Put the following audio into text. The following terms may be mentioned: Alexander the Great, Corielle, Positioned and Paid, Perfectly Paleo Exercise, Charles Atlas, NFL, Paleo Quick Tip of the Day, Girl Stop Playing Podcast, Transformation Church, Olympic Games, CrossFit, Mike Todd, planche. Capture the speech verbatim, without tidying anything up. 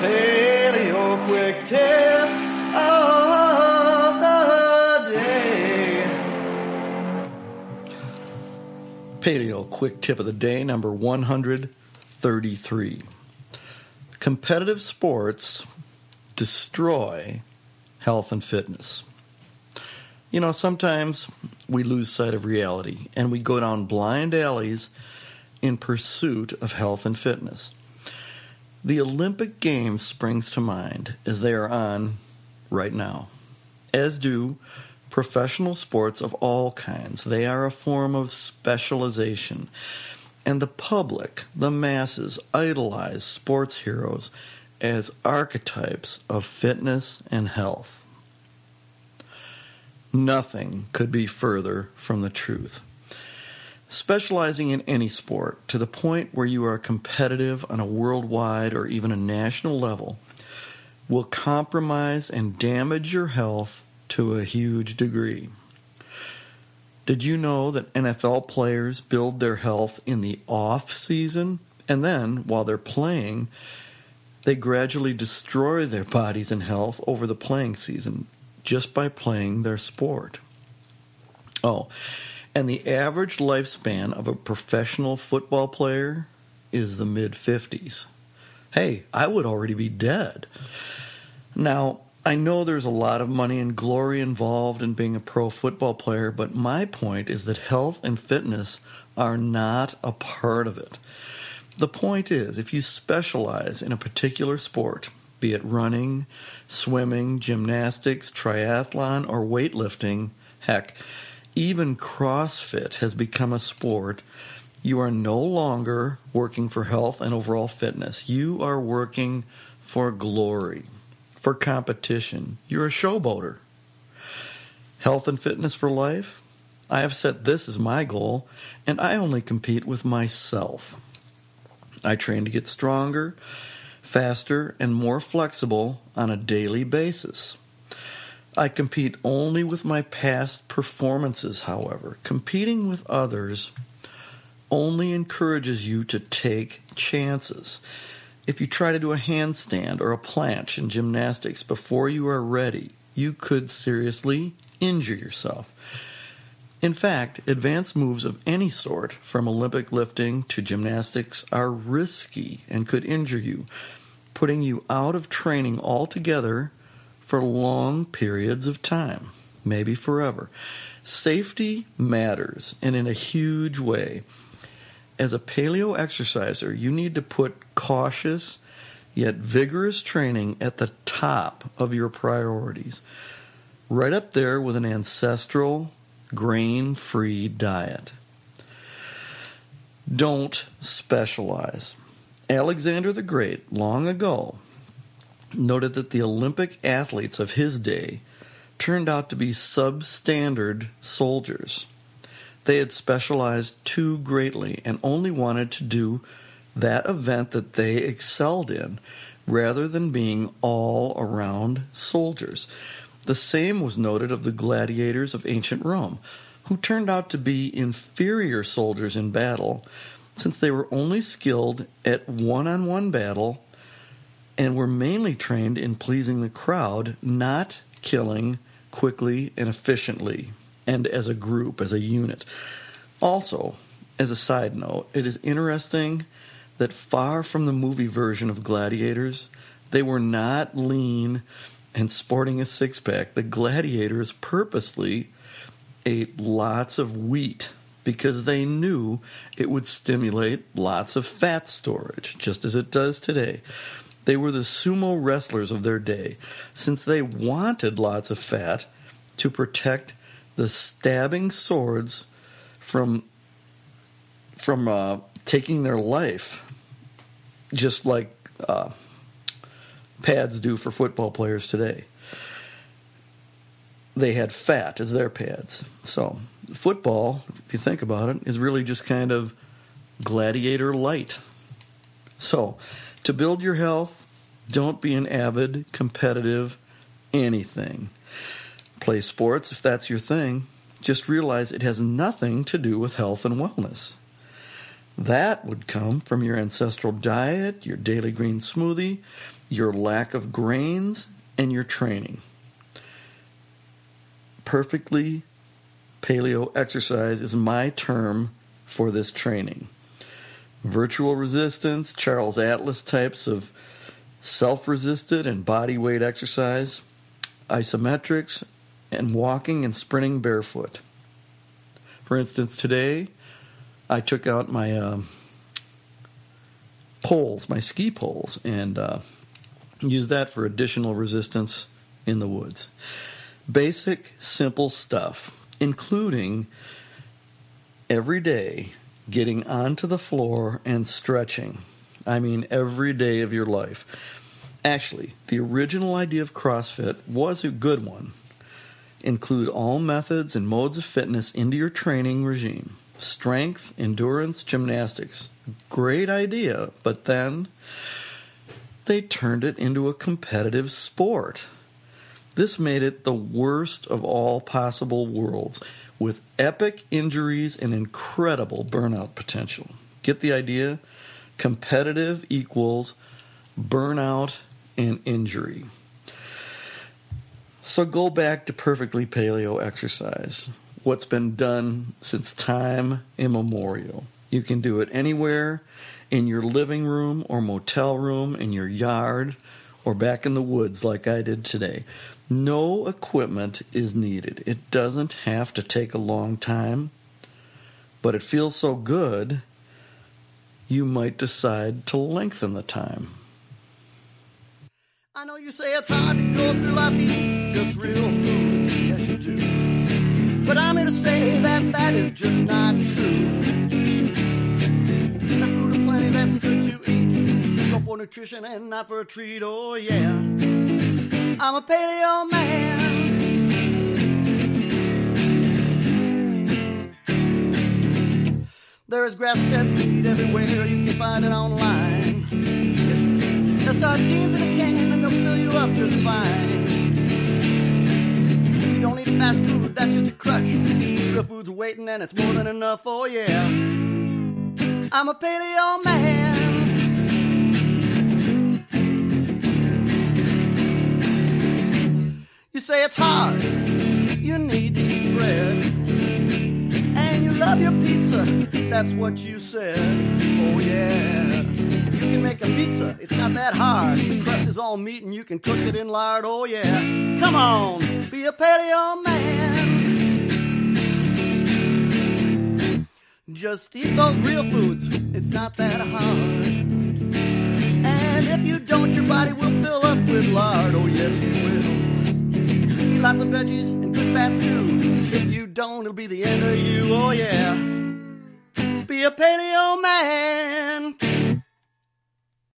Paleo Quick Tip of the Day. Paleo Quick Tip of the Day number one hundred thirty-three. Competitive sports destroy health and fitness. You know, sometimes we lose sight of reality and we go down blind alleys in pursuit of health and fitness. The Olympic Games springs to mind as they are on right now, as do professional sports of all kinds. They are a form of specialization, and the public, the masses, idolize sports heroes as archetypes of fitness and health. Nothing could be further from the truth. Specializing in any sport to the point where you are competitive on a worldwide or even a national level will compromise and damage your health to a huge degree. Did you know that N F L players build their health in the off season, and then while they're playing, they gradually destroy their bodies and health over the playing season just by playing their sport? Oh, and the average lifespan of a professional football player is the mid-fifties. Hey, I would already be dead. Now, I know there's a lot of money and glory involved in being a pro football player, but my point is that health and fitness are not a part of it. The point is, if you specialize in a particular sport, be it running, swimming, gymnastics, triathlon, or weightlifting, heck, even CrossFit has become a sport. You are no longer working for health and overall fitness. You are working for glory, for competition. You're a showboater. Health and fitness for life? I have set this as my goal, and I only compete with myself. I train to get stronger, faster, and more flexible on a daily basis. I compete only with my past performances, however. Competing with others only encourages you to take chances. If you try to do a handstand or a planche in gymnastics before you are ready, you could seriously injure yourself. In fact, advanced moves of any sort, from Olympic lifting to gymnastics, are risky and could injure you, putting you out of training altogether for long periods of time, maybe forever. Safety matters, and in a huge way. As a paleo exerciser, you need to put cautious yet vigorous training at the top of your priorities, right up there with an ancestral grain-free diet. Don't specialize. Alexander the Great, long ago, noted that the Olympic athletes of his day turned out to be substandard soldiers. They had specialized too greatly and only wanted to do that event that they excelled in, rather than being all-around soldiers. The same was noted of the gladiators of ancient Rome, who turned out to be inferior soldiers in battle, since they were only skilled at one-on-one battle and were mainly trained in pleasing the crowd, not killing quickly and efficiently, and as a group, as a unit. Also, as a side note, it is interesting that far from the movie version of gladiators, they were not lean and sporting a six-pack. The gladiators purposely ate lots of wheat because they knew it would stimulate lots of fat storage, just as it does today. They were the sumo wrestlers of their day, since they wanted lots of fat to protect the stabbing swords from from uh, taking their life, just like uh, pads do for football players today. They had fat as their pads. So football, if you think about it, is really just kind of gladiator light. So to build your health, don't be an avid, competitive anything. Play sports if that's your thing. Just realize it has nothing to do with health and wellness. That would come from your ancestral diet, your daily green smoothie, your lack of grains, and your training. Perfectly Paleo Exercise is my term for this training. Virtual resistance, Charles Atlas types of self-resisted and body weight exercise, isometrics, and walking and sprinting barefoot. For instance, today I took out my uh, poles, my ski poles, and uh, used that for additional resistance in the woods. Basic, simple stuff, including every day getting onto the floor and stretching. I mean, every day of your life. Actually, the original idea of CrossFit was a good one. Include all methods and modes of fitness into your training regime. Strength, endurance, gymnastics. Great idea, but then they turned it into a competitive sport. This made it the worst of all possible worlds, with epic injuries and incredible burnout potential. Get the idea? Competitive equals burnout and injury. So go back to Perfectly Paleo Exercise, what's been done since time immemorial. You can do it anywhere, in your living room or motel room, in your yard, or back in the woods like I did today. No equipment is needed. It doesn't have to take a long time, but it feels so good, you might decide to lengthen the time. I know you say it's hard to go through life eating just real foods, yes you do. But I'm here to say that that is just not true. That's food of plenty that's good to eat, go for nutrition and not for a treat, oh yeah. I'm a paleo man. There is grass-fed meat everywhere, you can find it online. Yes. There's sardines in a can and they'll fill you up just fine. You don't need fast food, that's just a crutch. Real food's waiting and it's more than enough, oh yeah. I'm a paleo man. You say it's hard, you need to eat bread. Love your pizza, that's what you said, oh yeah. You can make a pizza, it's not that hard. The crust is all meat and you can cook it in lard, oh yeah. Come on, be a paleo man. Just eat those real foods, it's not that hard. And if you don't, your body will fill up with lard, oh yes it will. Eat lots of veggies and good fats too. If you don't, it'll be the end of you, oh yeah. Be a paleo man.